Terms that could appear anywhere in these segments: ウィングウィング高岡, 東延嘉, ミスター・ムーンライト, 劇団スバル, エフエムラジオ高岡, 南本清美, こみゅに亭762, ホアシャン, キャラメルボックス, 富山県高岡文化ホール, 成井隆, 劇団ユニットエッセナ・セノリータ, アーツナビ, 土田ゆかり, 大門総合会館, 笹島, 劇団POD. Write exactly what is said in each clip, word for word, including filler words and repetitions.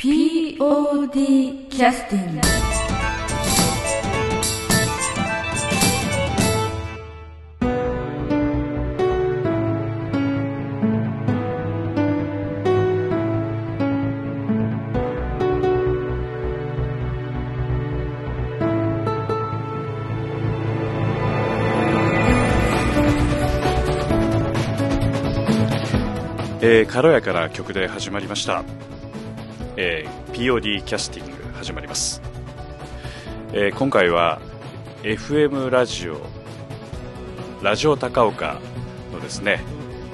ピーオーディー キャスティング。えー、軽やかな曲で始まりました。えー、ピーオーディー キャスティング始まります、えー、今回は エフエム ラジオラジオ高岡のですね、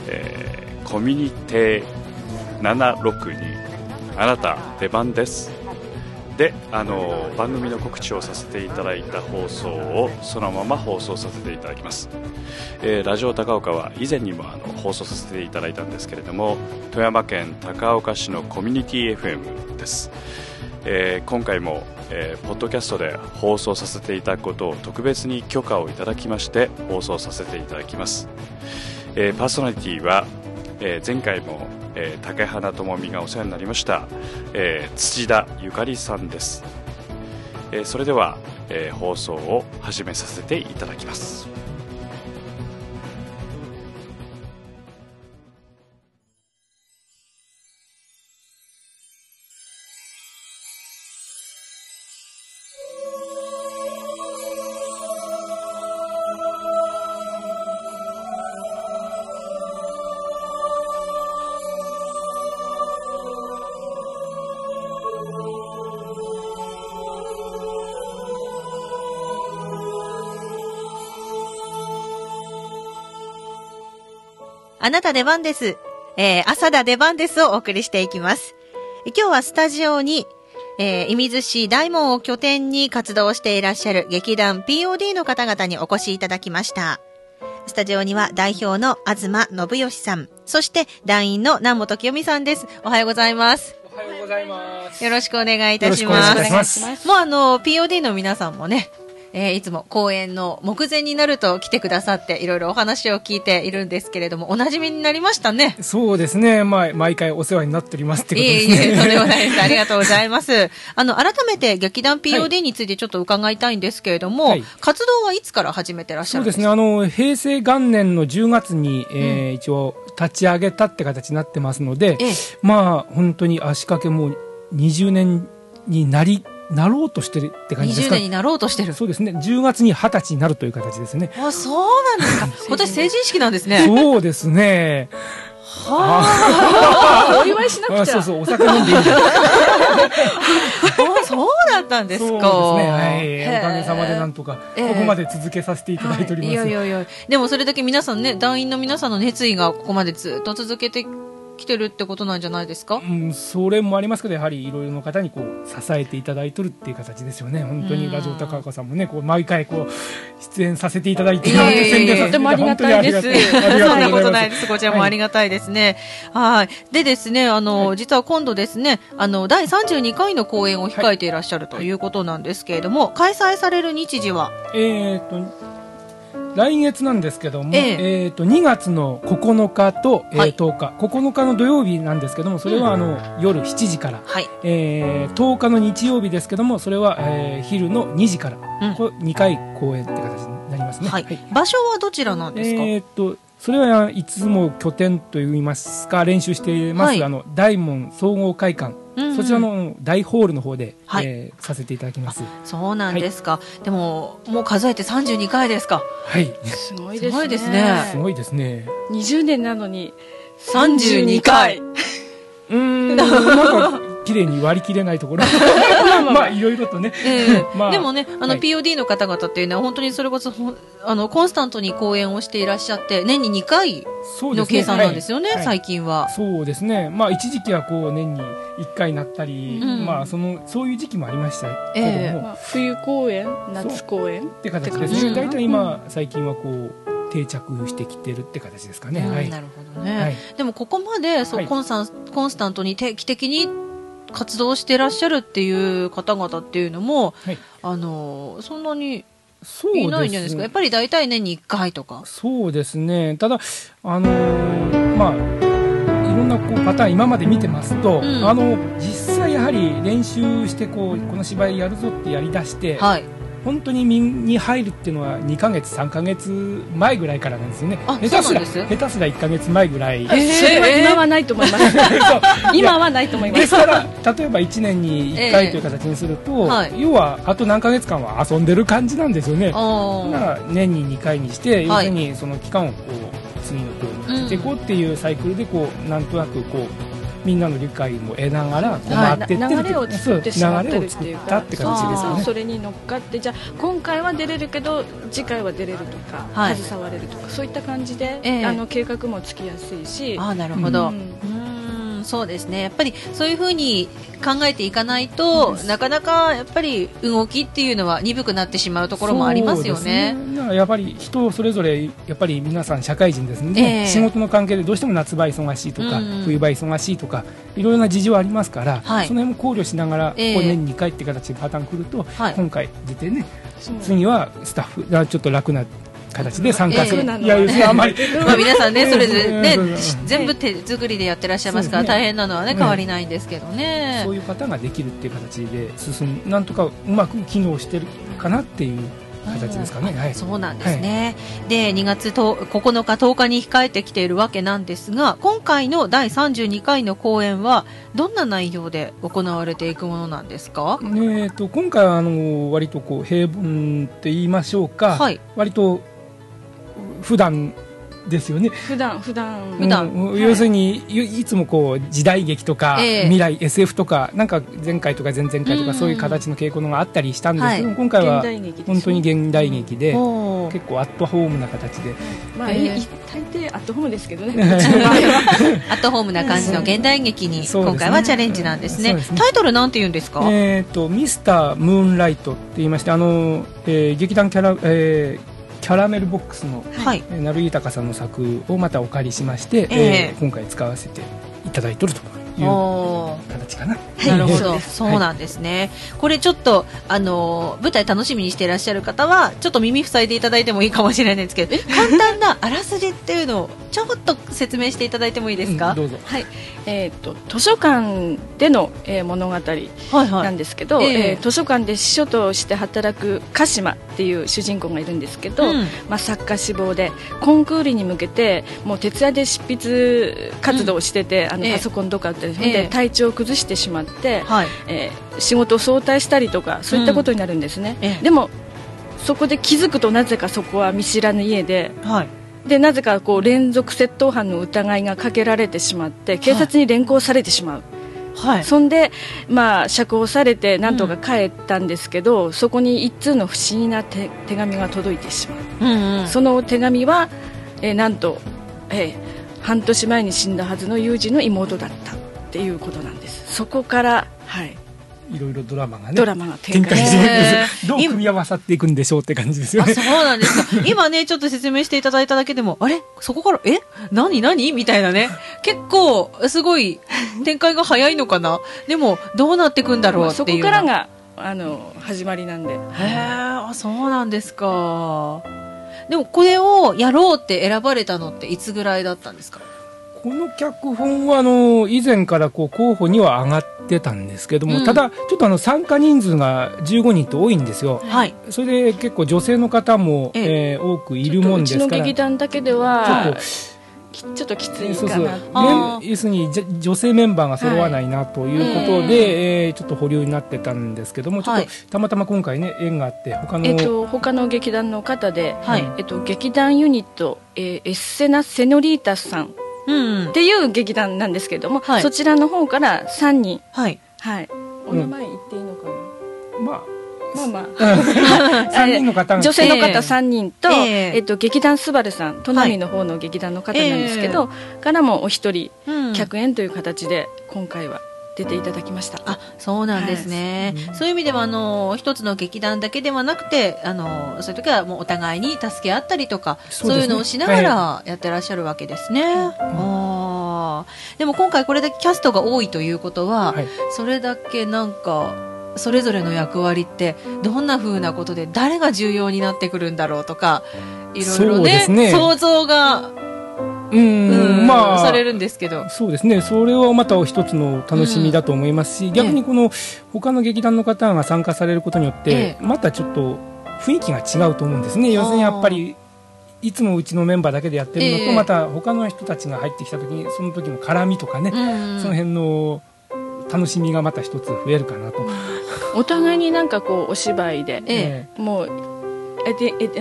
えー、コミュニティななろくにあなた出番ですで、あのー、番組の告知をさせていただいた放送をそのまま放送させていただきます、えー、ラジオ高岡は以前にもあの放送させていただいたんですけれども、富山県高岡市のコミュニティ エフエム です、えー、今回も、えー、ポッドキャストで放送させていただくことを特別に許可をいただきまして放送させていただきます、えー、パーソナリティは、えー、前回もえー、竹花智美がお世話になりました、えー、土田ゆかりさんです、えー、それでは、えー、放送を始めさせていただきます。あなた出番です、えー、朝田出番ですをお送りしていきます。今日はスタジオに、えー、射水市大門を拠点に活動していらっしゃる劇団 ピーオーディー の方々にお越しいただきました。スタジオには代表の東延嘉さん、そして団員の南本清美さんです。おはようございます。おはようございます。よろしくお願いいたします。よろしくお願いします。もうあの ピーオーディー の皆さんもね、えー、いつも公演の目前になると来てくださっていろいろお話を聞いているんですけれども、おなじみになりましたね。そうですね、まあ、毎回お世話になっておりますってことですね。いえいえ、とんでもないです。ありがとうございます。あの改めて劇団 ピーオーディー についてちょっと伺いたいんですけれども、はい、活動はいつから始めてらっしゃるんですか。そうですね、あの平成元年のじゅうがつに、えーうん、一応立ち上げたって形になってますので、ええ、まあ本当に足掛けもうにじゅうねんになりなろうとしてるって感じですか。にじゅうねんになろうとしてる。そうですね。じゅうがつにはたちになるという形ですね。あ、そうなんですか。今年成人式なんですね。そうですね。はあ。お祝いしなくちゃ。あ、そうそう、お酒飲んでいいんだ。そうだったんですか。そうですね。はい。おかげさまでなんとかここまで続けさせていただいております。はい、いやいやいや。でもそれだけ皆さんね、団員の皆さんの熱意がここまでずっと続けて。来てるってことなんじゃないですか。うん、それもありますけど、やはりいろいろな方にこう支えていただいてるっていう形ですよね。本当にラジオ高岡さんもね、こう毎回こう出演させていただいて、とてもありがたいです。そんなことないです。こちらもありがたいですね。はい。でですね、あの、はい、実は今度ですね、あの第さんじゅうにかいの公演を控えていらっしゃるということなんですけれども、はい、開催される日時は、えーっと。来月なんですけども、えええー、とにがつのここのかと、えーはい、とおか、ここのかの土曜日なんですけども、それはあの、うん、夜しちじから、はい、えー、とおかの日曜日ですけども、それは、えー、昼のにじから、うん、これにかい公演って形になりますね、はいはい、場所はどちらなんですか。えー、とそれはいつも拠点といいますか練習しています、はい、あの大門総合会館、うんうん、そちらの大ホールの方で、はい、えー、させていただきます。そうなんですか、はい、でももう数えてさんじゅうにかいですか。はい、すごいですね。すごいですね。すごいですね。にじゅうねんなのにさんじゅうにかい。うーん、なんか綺麗に割り切れないところまあいろいろとね、えーまあ、でもね、あの ピーオーディー の方々っていうのは本当にそれこそあのコンスタントに公演をしていらっしゃって、年ににかいの計算なんですよね、はいはい、最近は。そうですね、まあ、一時期はこう年にいっかいになったり、うん、まあ、そのそういう時期もありましたけども、えーまあ、冬公演夏公演って形ですね。大体今、うん、最近はこう定着してきてるって形ですかね、うん、はい、なるほどね、はい、でもここまでそう、はい、コンスタン、コンスタントに定期的に活動してらっしゃるっていう方々っていうのも、はい、あのそんなにいないんじゃないですか。やっぱり大体年にいっかいとか。そうですね。ただあのー、まあいろんなこうパターン今まで見てますと、うん、あの実際やははり練習してこうこの芝居やるぞってやりだして、はい、本当に身に入るっていうのはにかげつさんかげつまえぐらいからなんですよね。下手すら下手すらいっかげつまえぐらい、えーえー、今はないと思います今はないと思いますですから例えばいちねんにいっかいという形にすると、えーはい、要はあと何ヶ月間は遊んでる感じなんですよね。だから年ににかいにして要するにその期間をこう次のこうやっていこうっていうサイクルでこうなんとなくこうみんなの理解も得ながら回っていってる、はい、流れを作ってしまってるっていうか、それに乗っかってじゃあ今回は出れるけど次回は出れるとか、はい、携われるとかそういった感じで、えー、あの計画もつきやすいし、あ、なるほど、うんうん、そうですね。やっぱりそういうふうに考えていかないとなかなかやっぱり動きっていうのは鈍くなってしまうところもありますよね。そうですね。やっぱり人それぞれやっぱり皆さん社会人ですので、えー、仕事の関係でどうしても夏場忙しいとか、うん、冬場忙しいとかいろいろな事情ありますから、はい、その辺も考慮しながら、えー、ここ年にかいって形でパターンくると、はい、今回出てね次はスタッフがちょっと楽な形で参加する、えー、いや要するにあんまりまあ皆さんねそれで、ね、全部手作りでやってらっしゃいますから大変なのはね変わりないんですけどね、うん、そういう方ができるっていう形で進むなんとかうまく機能してるかなっていう形ですかね、はい、そうなんですね、はい、でにがつここのかとおかに控えてきているわけなんですが、今回のだいさんじゅうにかいの公演はどんな内容で行われていくものなんですか。えーと、今回はあの割とこう平凡って言いましょうか、はい、割と普段ですよね。普段普段、うん、要するに、はい、いつもこう時代劇とか、えー、未来 エスエフ とかなんか前回とか前々回とかそういう形の傾向のがあったりしたんですけど、はい、今回は本当に現代劇で、うん、結構アットホームな形で、まあ、えー、大抵アットホームですけどねアットホームな感じの現代劇に今回はチャレンジなんですね。ですね。タイトルなんて言うんですか。えーと、ミスター・ムーンライトって言いまして、あの、えー、劇団キャラ、えーキャラメルボックスの、はい、成井隆さんの作をまたお借りしまして、えーえー、今回使わせていただいているという形かな。なるほど、そうなんですね、はい、これちょっとあの舞台楽しみにしていらっしゃる方はちょっと耳塞いでいただいてもいいかもしれないんですけど簡単なあらすじっていうのをちょっと説明していただいてもいいですか、うん、どうぞ、はい、えー、と図書館での、えー、物語なんですけど、はいはい、えー、図書館で司書として働く鹿島っていう主人公がいるんですけど、うん、まあ、作家志望でコンクールに向けてもう徹夜で執筆活動をしてて、うん、あのパソコンとかで、えー、で体調を崩してしまって、はい、えー、仕事を早退したりとかそういったことになるんですね、うん、えー、でもそこで気づくとなぜかそこは見知らぬ家で、はい、でなぜかこう連続窃盗犯の疑いがかけられてしまって警察に連行されてしまう、はい、そんで、まあ、釈放されてなんとか帰ったんですけど、うん、そこに一通の不思議な手紙が届いてしまう、うんうん、その手紙は、えー、なんと、えー、半年前に死んだはずの友人の妹だったっていうことなんです。そこから、はい、いろいろドラマがね、ドラマが展開していくんです。どう組み合わさっていくんでしょうって感じですよね。あ、そうなんですか。今ねちょっと説明していただいただけでもあれそこからえ何何みたいなね、結構すごい展開が早いのかな。でもどうなっていくんだろうっていう、まあ、そこからがあの始まりなんで。へー、あ、そうなんですか。でもこれをやろうって選ばれたのっていつぐらいだったんですか。この脚本はあの以前からこう候補には上がってたんですけども、うん、ただちょっとあの参加人数がじゅうごにんと多いんですよ、はい、それで結構女性の方も、ええー、多くいるもんですからうちの劇団だけではちょっと、ちょっときついかな、要するに女性メンバーが揃わないなということで、はい、えー、ちょっと保留になってたんですけども、ちょっとたまたま今回ね縁があって他の、えっと、他の劇団の方で、はい、えっと、劇団ユニット、えー、エッセナ・セノリータさんうん、っていう劇団なんですけども、はい、そちらの方からさんにん、はいはい、お名前言っていいのかな、うん、まあまあまあさんにんの方女性の方さんにんと、えーえーと、劇団スバルさん都並の方の劇団の方なんですけど、はい、えー、からもお一人客演という形で今回は出ていただきました。あ、そうなんですね、はい、そういう意味ではあの一つの劇団だけではなくてあのそういう時はもうお互いに助け合ったりとかそう、ね、そういうのをしながらやってらっしゃるわけですね、はい、あ、でも今回これだけキャストが多いということは、はい、それだけなんかそれぞれの役割ってどんな風なことで誰が重要になってくるんだろうとかいろいろね、そうですね、想像がうんうんまあ、されるんですけど、そうですね、それはまた一つの楽しみだと思いますし、うん、逆にこの他の劇団の方が参加されることによって、ええ、またちょっと雰囲気が違うと思うんですね。要するにやっぱりいつもうちのメンバーだけでやってるのと、ええ、また他の人たちが入ってきた時にその時の絡みとかね、うん、その辺の楽しみがまた一つ増えるかなと。お互いになんかこうお芝居で、ええ、もう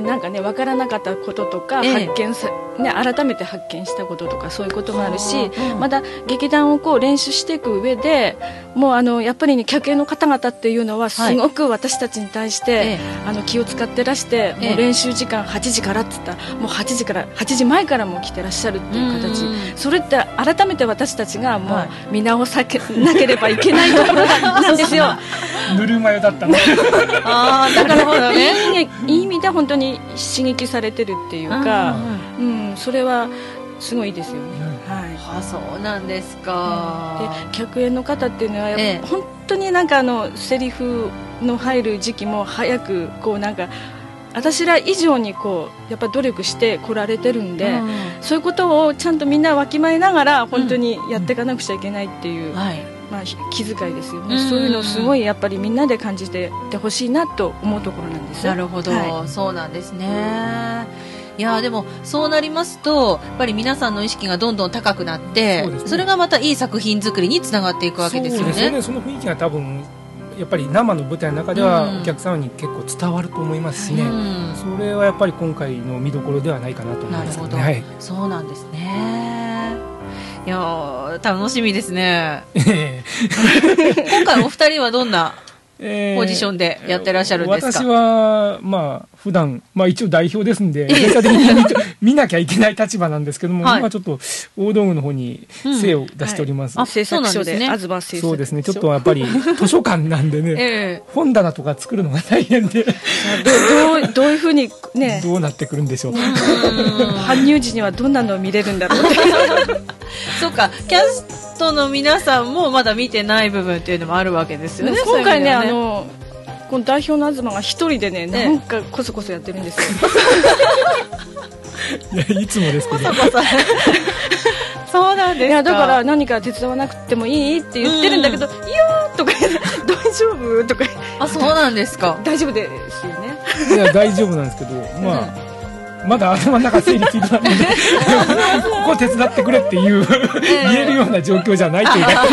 なんかね、分からなかったこととか、ええ、発見さ、ね、改めて発見したこととかそういうこともあるし、うん、また劇団をこう練習していく上でもうあのやっぱり、ね、客演の方々っていうのはすごく私たちに対して、はい、あの気を使ってらして、ええ、もう練習時間はちじからって言ったらもうはちじからはちじまえからも来てらっしゃるっていう形、うん、それって改めて私たちがもう見直さけ、はい、なければいけないところなんですよ。ぬるま湯だったね。あだからね、いい意味で本当に刺激されてるっていうか、うんうん、それはすごいですよね、うんはい、はあ、そうなんですか、うん、で客演の方っていうのはやっぱ、ええ、本当になんかあのセリフの入る時期も早くこうなんか私ら以上にこうやっぱ努力してこられてるんで、うん、そういうことをちゃんとみんなわきまえながら本当にやっていかなくちゃいけないっていう、うんはいまあ、気遣いですよね。そういうのをすごいやっぱりみんなで感じてってほしいなと思うところなんです。なるほど、はい、そうなんですね。いやでもそうなりますとやっぱり皆さんの意識がどんどん高くなって、 そうですね、それがまたいい作品作りにつながっていくわけですよね。そうですね、その雰囲気が多分やっぱり生の舞台の中ではお客様に結構伝わると思いますしね、うん、それはやっぱり今回の見どころではないかなと思いますけどね。なるほど、はい、そうなんですね。いや楽しみですね。今回お二人はどんなポジションでやってらっしゃるんですか。えー、私はまあ普段、まあ、一応代表ですんで全体的に見なきゃいけない立場なんですけども、はい、今ちょっと大道具の方に精を出しております、うんはい、あ制作所でね。そうですね、ちょっとやっぱり図書館なんでね、えー、本棚とか作るのが大変でど, ど, うどういうふうにねどうなってくるんでしょう。搬入時にはどんなのを見れるんだろうってそうか、キャストの皆さんもまだ見てない部分っていうのもあるわけですよね。今回ね、あのこの代表の東が一人でね、ねなんかこそこそやってるんですよ。いやいつもですけど。そうなんですか。いやだから何か手伝わなくてもいいって言ってるんだけど、うん、いやーとか大丈夫とか。あ、そうなんですか。大丈夫ですよね。いや大丈夫なんですけど、まあ。うんまだ頭の中整理ついてたのでここ手伝ってくれっていう言えるような状況じゃないというか大丈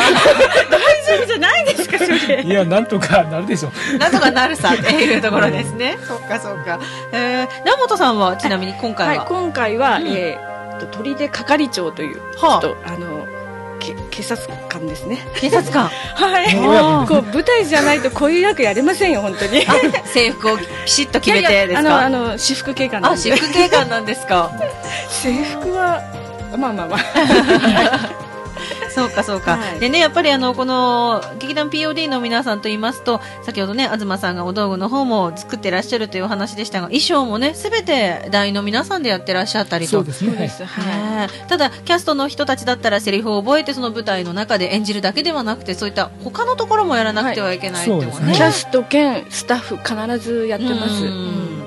夫じゃないですかそれ。いやなんとかなるでしょう。なんとかなるさっていうところですね。そうかそうか。えー、名本さんはちなみに今回は、はい、今回は、うんえー、鳥出係長という、はあ、ちょっとあの警察官ですね。警察官はい。こう舞台じゃないとこういう役やれませんよ本当に。制服をピシッと決めてですか。いやいやあのあの私服警官なんです。あ私服警官なんですか。制服はまあまあまあ。そうかそうか、はい、でねやっぱりあのこの劇団 ピーオーディー の皆さんと言いますと先ほどね東さんがお道具の方も作ってらっしゃるというお話でしたが衣装もね全て団員の皆さんでやってらっしゃったりと。そうですね、はい、ただキャストの人たちだったらセリフを覚えてその舞台の中で演じるだけではなくてそういった他のところもやらなくてはいけない、はい、ってもねキャスト兼スタッフ必ずやってます。うん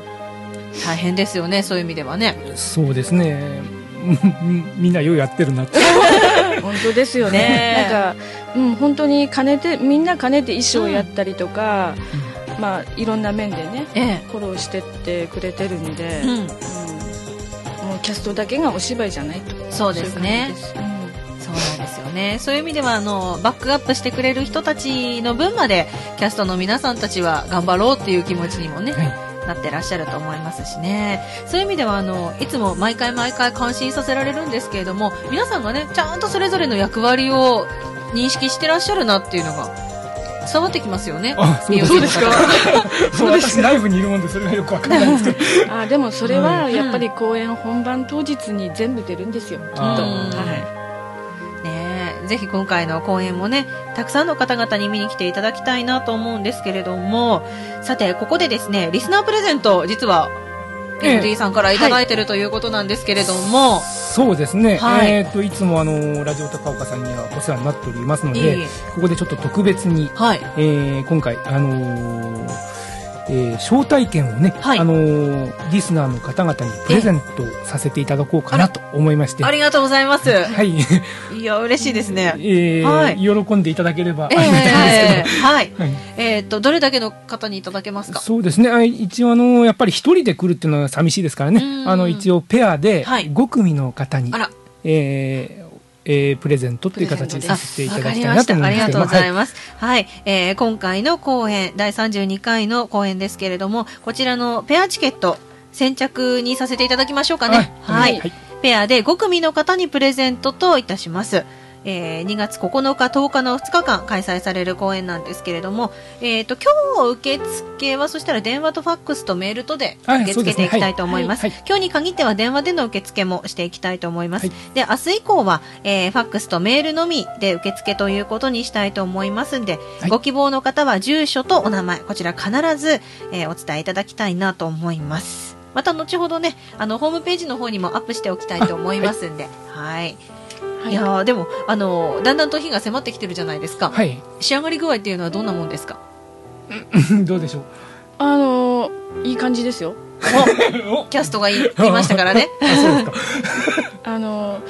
大変ですよねそういう意味ではね。そうですねみんなようやってるなって本当ですよね。なんか、うん、本当に兼ねてみんな兼ねて衣装をやったりとか、うんまあ、いろんな面でね、ええ、フォローしてってくれてるんで、うんうん、もうキャストだけがお芝居じゃないと。そうですね。そうなんですよね。そういう意味ではあのバックアップしてくれる人たちの分までキャストの皆さんたちは頑張ろうっていう気持ちにもね、はいなってらっしゃると思いますしね。そういう意味ではあのいつも毎回毎回感心させられるんですけれども皆さんがねちゃんとそれぞれの役割を認識してらっしゃるなっていうのが伝わってきますよね。あそうですか。私ライブにいるもんでそれがよくわからないんですけどあでもそれはやっぱり公演本番当日に全部出るんですよ、うん、きっと、はいね、ぜひ今回の公演もねたくさんの方々に見に来ていただきたいなと思うんですけれどもさてここでですねリスナープレゼント実は エムディー さんからいただいている、うんはい、ということなんですけれどもそうですね、はいえー、といつもあのラジオ高岡さんにはお世話になっておりますのでいいここでちょっと特別に、はいえー、今回あのーえー、招待券をね、はい、あのー、リスナーの方々にプレゼントさせていただこうかなと思いまして、 あ, ありがとうございます。はい、いや嬉しいですね、えーはい、喜んでいただければありがたいですけど、えー、はい、はい、えー、っとどれだけの方にいただけますか。そうですね、一応あのー、やっぱり一人で来るっていうのは寂しいですからね、あの一応ペアでご組の方に、はい、あら、えーえー、プレゼントという形でさせていただきたいなと思います。ありがとうございます。はい、はい、えー、今回の公演だいさんじゅうにかいの公演ですけれども、こちらのペアチケット先着にさせていただきましょうかね。はい、はいはい、ペアでご組の方にプレゼントといたします。えー、にがつここのかとおかのふつかかん開催される公演なんですけれども、えーと、今日受付はそしたら電話とファックスとメールとで受け付けていきたいと思います。今日に限っては電話での受付もしていきたいと思います、はい、で明日以降は、えー、ファックスとメールのみで受付ということにしたいと思いますので、はい、ご希望の方は住所とお名前、こちら必ず、えー、お伝えいただきたいなと思います。また後ほどね、あのホームページの方にもアップしておきたいと思いますので、はいいやでもあのだんだんと日が迫ってきてるじゃないですか、はい、仕上がり具合っていうのはどんなもんですか。どうでしょう。あのいい感じですよ。キャストが言いましたからね。あ、そうですか。あの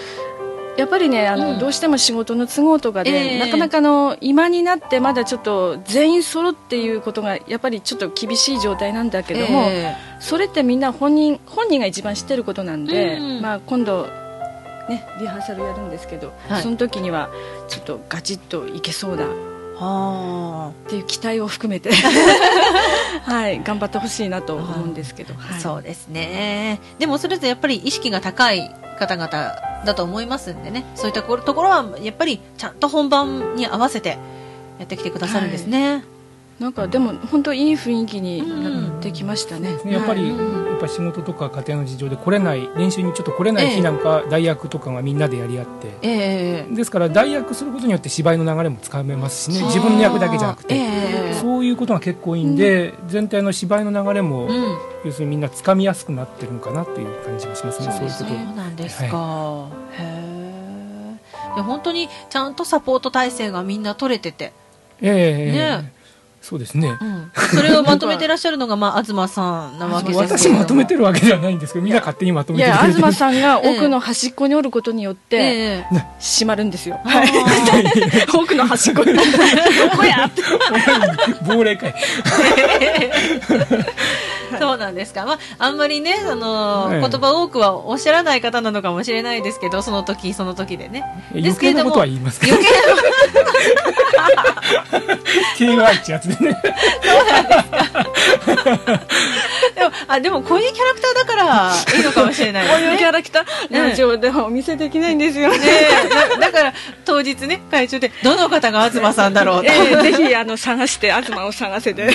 やっぱりね、あの、うん、どうしても仕事の都合とかで、えー、なかなかの今になってまだちょっと全員揃っていうことがやっぱりちょっと厳しい状態なんだけども、えー、それってみんな本人本人が一番知ってることなんで、うん、まあ今度ね、リハーサルやるんですけど、はい、その時にはちょっとガチッといけそうだっていう期待を含めて、はい、頑張ってほしいなと思うんですけど、はい、そうですね。でもそれぞれやっぱり意識が高い方々だと思いますんでね、そういったところはやっぱりちゃんと本番に合わせてやってきてくださるんですね、はい。なんかでも本当いい雰囲気になってきましたね、うん、やっぱり、うん、やっぱ仕事とか家庭の事情で来れない、練習にちょっと来れない日なんか、えー、代役とかがみんなでやり合って、えー、ですから代役することによって芝居の流れもつかめますしね、自分の役だけじゃなくて、えー、そういうことが結構いいんで、うん、全体の芝居の流れも、うん、要するにみんなつかみやすくなってるのかなっていう感じがしますね。そうですね、そういうこと。そうなんですか、はい。へえ、本当にちゃんとサポート体制がみんな取れてて、えー、ね、そうですね、うん、それをまとめてらっしゃるのが、まあ、東さんなわけですけど。私まとめてるわけではないんですけど、みんな勝手にまとめてくれてる。いや、東さんが奥の端っこにおることによって閉まるんですよ、えーはい、奥の端っこにどこやって亡霊かいそうなんですか、まあ、あんまりね、あのー、言葉多くはおっしゃらない方なのかもしれないですけど、その時その時でね、余計なことは言いますけど、余計なティーワイ ってやつでね。そうなんですか。でも、あ、でもこういうキャラクターだからいいのかもしれないですね。こういうキャラクター、ラジオではお見せできないんですよね。だから当日ね、会場でどの方が東さんだろうと、えー、ぜひあの探して東を探せて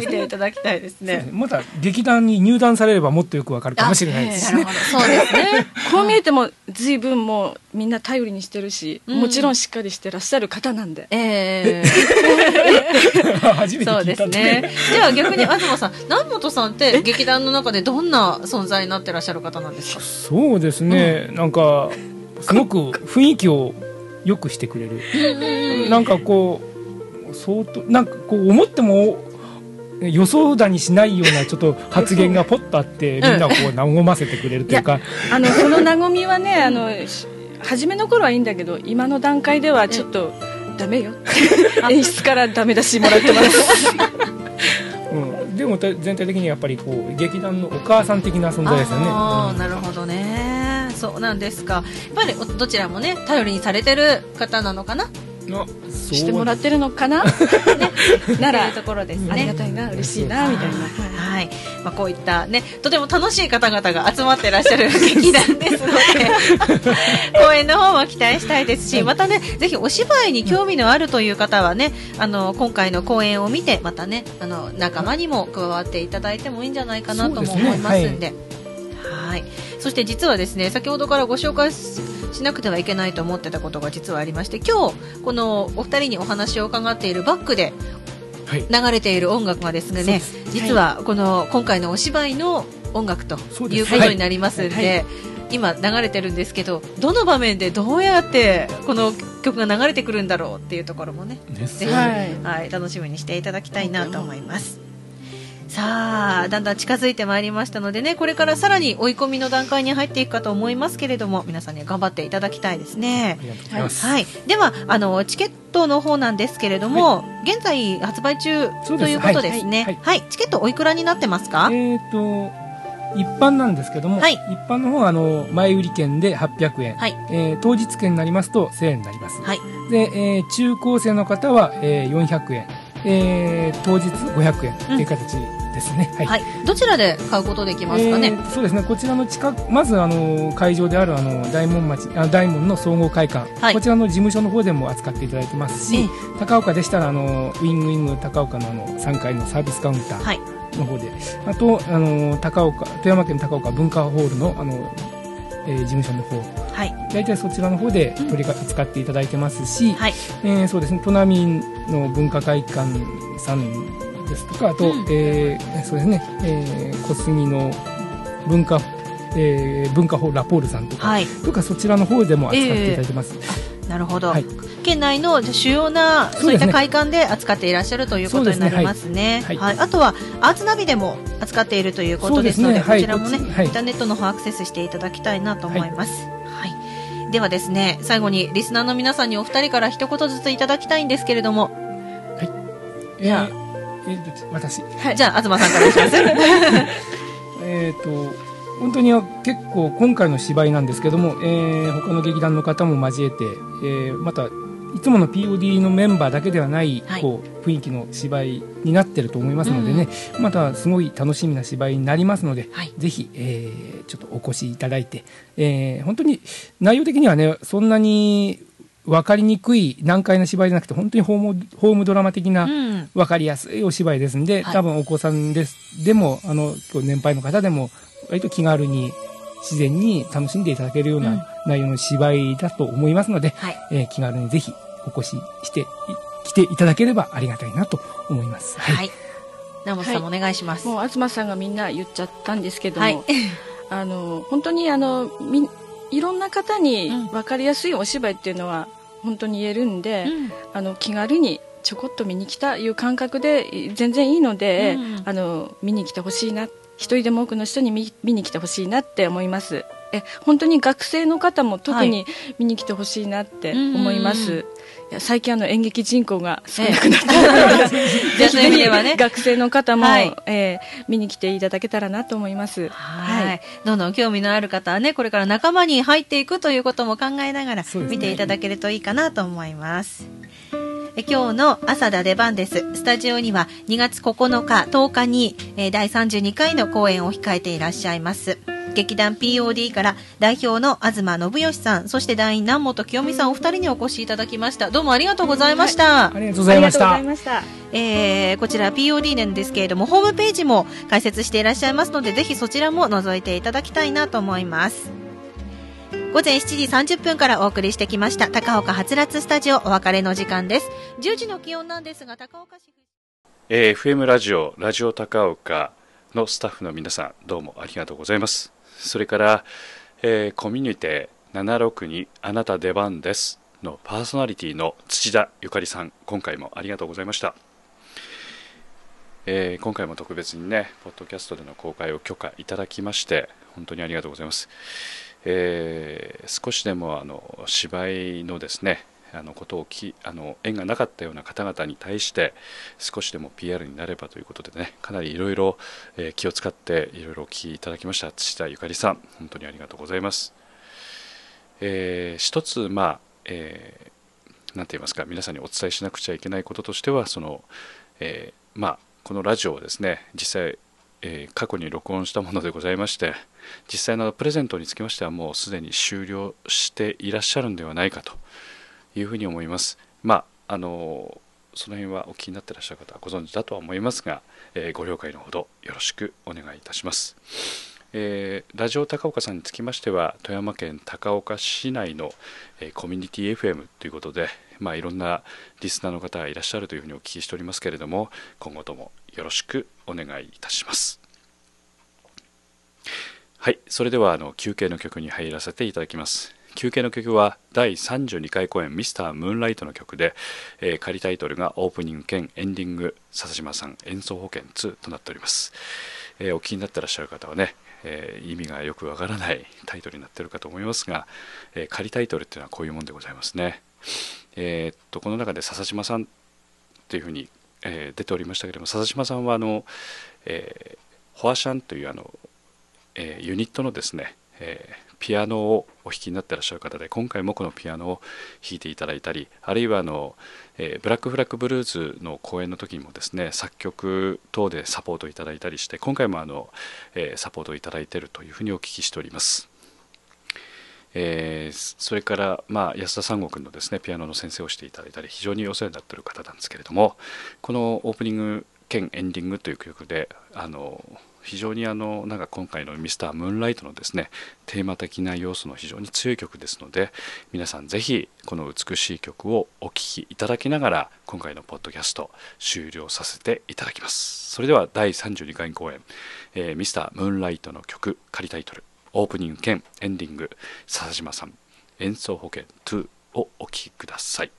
見ていただきたいですね。また劇団に入団されればもっとよくわかるかもしれないですね。そうですね。こう見えても随分もうみんな頼りにしてるし、うん、もちろんしっかりしてらっしゃる方なんで。えー、初めて聞いたんで。そうですね。では逆に東さん、南本さんって劇団の中でどんな存在になってらっしゃる方なんですか。そうですね。うん、なんかすごく雰囲気を良くしてくれる。なんかこう相当なんかこう思っても。予想だにしないようなちょっと発言がポッとあってみんなをこう和ませてくれるというか、うん、あのその和みはね、あの初めの頃はいいんだけど、今の段階ではちょっとダメよ演出からダメ出しもらってます、うん、でも全体的にやっぱりこう劇団のお母さん的な存在ですよね。あ、なるほどね。そうなんですか。やっぱりどちらもね頼りにされてる方なのかな、してもらってるのかな、ね、ならところですね。ありがたいな、嬉しいなみたいな、はい、まあ、こういったねとても楽しい方々が集まってらっしゃる劇団ですので公演の方も期待したいですし、またねぜひお芝居に興味のあるという方はね、あの今回の公演を見てまたね、あの仲間にも加わっていただいてもいいんじゃないかなとも思いますんで、はい。そして実はですね、先ほどからご紹介しなくてはいけないと思ってたことが実はありまして、今日このお二人にお話を伺っているバックで流れている音楽がですね、はい、実はこの今回のお芝居の音楽ということになりますので、はいはい、今流れてるんですけど、どの場面でどうやってこの曲が流れてくるんだろうっていうところもね、ぜひ、はいはい、楽しみにしていただきたいなと思います。さあだんだん近づいてまいりましたのでね、これからさらに追い込みの段階に入っていくかと思いますけれども、皆さんに頑張っていただきたいですね。ありがとうございます、はい、ではあのチケットの方なんですけれども、はい、現在発売中ということですね。はいはいはい、チケットおいくらになってますか？えーと一般なんですけども、はい、一般の方はあの前売り券ではっぴゃくえん、はい、えー、当日券になりますとせんえんになります、はい、で、えー、中高生の方は、えー、よんひゃくえん、えー、当日ごひゃくえんという形ですね、うん、はいはい、どちらで買うことできますかね？えー、そうですね、こちらの近く、まずあの会場であるあの 大門町、あ大門の総合会館、はい、こちらの事務所の方でも扱っていただいてますし、うん、高岡でしたらあのウィングウィング高岡 の, あのさんがいのサービスカウンター、はい、の方で、あとあの高岡、富山県高岡文化ホールの、あの、えー、事務所の方、はい、大体そちらの方で取り扱っていただいてますし、うん、はい、えー、そうですね、都並の文化会館さんですとか、あと、うん、えー、そうですね、えー、小杉の文化、えー、文化ホールラポールさんとか、はい、とかそちらの方でも扱っていただいてます。えーなるほど、はい、県内の主要なそういった会館で扱っていらっしゃるということになりますね。そうですね、はいはい、あとはアーツナビでも扱っているということですので、そうですね、こちらもね、はい、インターネットの方アクセスしていただきたいなと思います、はいはい、ではですね、最後にリスナーの皆さんにお二人から一言ずついただきたいんですけれども、はい、じゃあ、えー、私、はい、じゃあ東さんからお願いしますえーと本当に結構今回の芝居なんですけども、えー、他の劇団の方も交えて、えー、またいつもの ピーオーディー のメンバーだけではない、はい、こう雰囲気の芝居になってると思いますのでね、うん、またすごい楽しみな芝居になりますので、はい、ぜひ、えー、ちょっとお越しいただいて、えー、本当に内容的にはね、そんなに分かりにくい難解な芝居じゃなくて、本当にホーム、ホームドラマ的な分かりやすいお芝居ですので、うん、はい、多分お子さんですでもあの年配の方でも割と気軽に自然に楽しんでいただけるような内容の芝居だと思いますので、うん、はい、えー、気軽にぜひお越しして来ていただければありがたいなと思います。はい。はい、直本さんお願いします。はい、もう東さんがみんな言っちゃったんですけども、はい、あの本当にあのみいろんな方に分かりやすいお芝居っていうのは本当に言えるんで、うん、あの気軽にちょこっと見に来たいう感覚で全然いいので、うん、あの見に来てほしいな。一人でも多くの人に 見, 見に来てほしいなって思います。え本当に学生の方も特に見に来てほしいなって思います、はい、いや最近あの演劇人口が少なくなってぜひ、ね、学生の方も、はい、えー、見に来ていただけたらなと思います。はい、はい、どんどん興味のある方はね、これから仲間に入っていくということも考えながら見ていただけるといいかなと思います。今日の朝田出番です。スタジオにはにがつここのかとおかに、えー、だいさんじゅうにかいの公演を控えていらっしゃいます劇団 ピーオーディー から代表の東延嘉さん、そして団員南本清美さん、お二人にお越しいただきました。どうもありがとうございました、はい、ありがとうございました。えー、こちら ピーオーディー なんですけれども、ホームページも開設していらっしゃいますので、ぜひそちらも覗いていただきたいなと思います。午前しちじさんじゅっぷんからお送りしてきました高岡はつらつスタジオ、お別れの時間です。じゅうじの気温なんですが、高岡市、えー、エフエム ラジオラジオ高岡のスタッフの皆さん、どうもありがとうございます。それから、えー、コミュニティななろくにあなた出番ですのパーソナリティの土田ゆかりさん、今回もありがとうございました。えー、今回も特別にね、ポッドキャストでの公開を許可いただきまして本当にありがとうございます。えー、少しでもあの芝居のですね、あのことをきあの縁がなかったような方々に対して少しでも ピーアール になればということでね、かなりいろいろ気を使っていろいろお聞きいただきました土田ゆかりさん、本当にありがとうございます。えー、一つ、まあ、えー、なんて言いますか、皆さんにお伝えしなくちゃいけないこととしては、その、えーまあ、このラジオをですね、実際えー、過去に録音したものでございまして、実際のプレゼントにつきましてはもうすでに終了していらっしゃるんではないかというふうに思います。まああのー、その辺はお気になっていらっしゃる方はご存知だとは思いますが、えー、ご了解のほどよろしくお願いいたします。えー、ラジオ高岡さんにつきましては、富山県高岡市内の、えー、コミュニティ エフエム ということで、まあ、いろんなリスナーの方がいらっしゃるというふうにお聞きしておりますけれども、今後ともよろしくお願いいたします。はい、それではあの休憩の曲に入らせていただきます。休憩の曲はだいさんじゅうにかい公演ミスター・ムーンライトの曲で、えー、仮タイトルがオープニング兼エンディング笹島さん演奏保険ツーとなっております。えー、お気になってらっしゃる方はね、えー、意味がよくわからないタイトルになっているかと思いますが、えー、仮タイトルっていうのはこういうもんでございますね。えー、っとこの中で笹島さんっていうふうに、えー、出ておりましたけれども、笹島さんはあの、えー、ホアシャンというあの、えー、ユニットのですね、えーピアノをお弾きになってらっしゃる方で、今回もこのピアノを弾いていただいたり、あるいはあの、えー、ブラックフラッグブルーズの公演の時にもですね作曲等でサポートいただいたりして、今回もあの、えー、サポートいただいているというふうにお聞きしております。えー、それから、まあ、安田三悟君のですねピアノの先生をしていただいたり、非常にお世話になっている方なんですけれども、このオープニング兼エンディングという曲であの非常にあのなんか今回のミスタームーンライトのですねテーマ的な要素の非常に強い曲ですので、皆さんぜひこの美しい曲をお聴きいただきながら今回のポッドキャスト終了させていただきます。それではだいさんじゅうにかい公演、えー、ミスタームーンライトの曲仮タイトルオープニング兼エンディング笹島さん演奏保険ツーをお聴きください。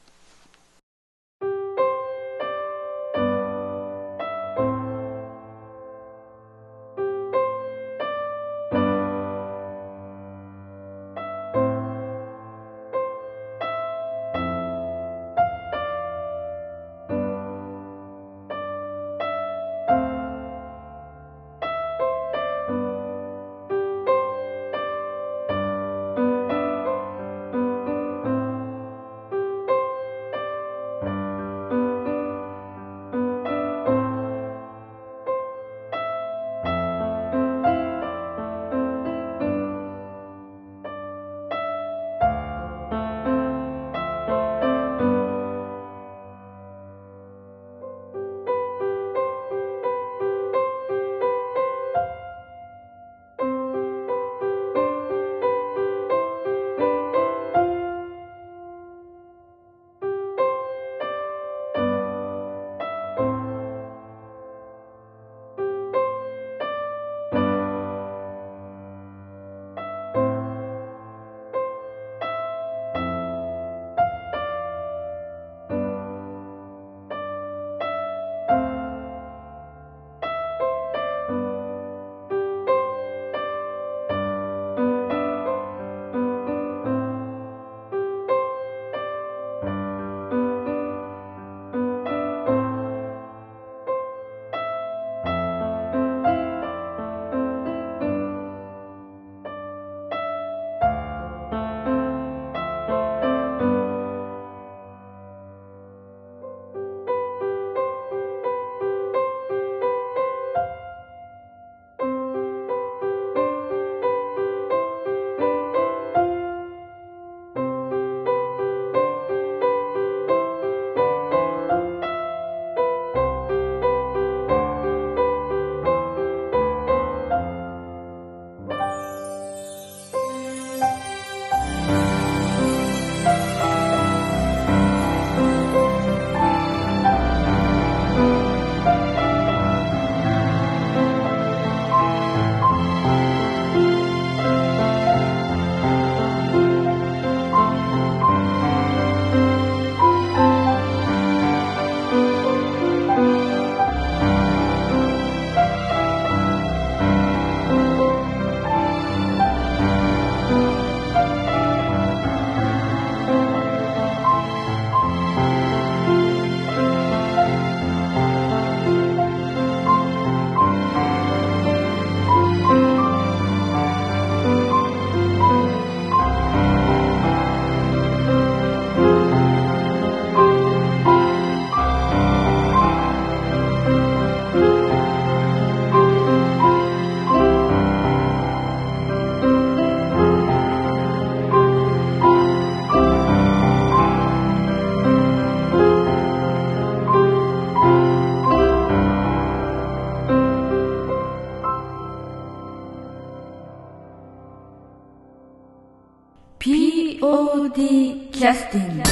ピーオーディ キャスティング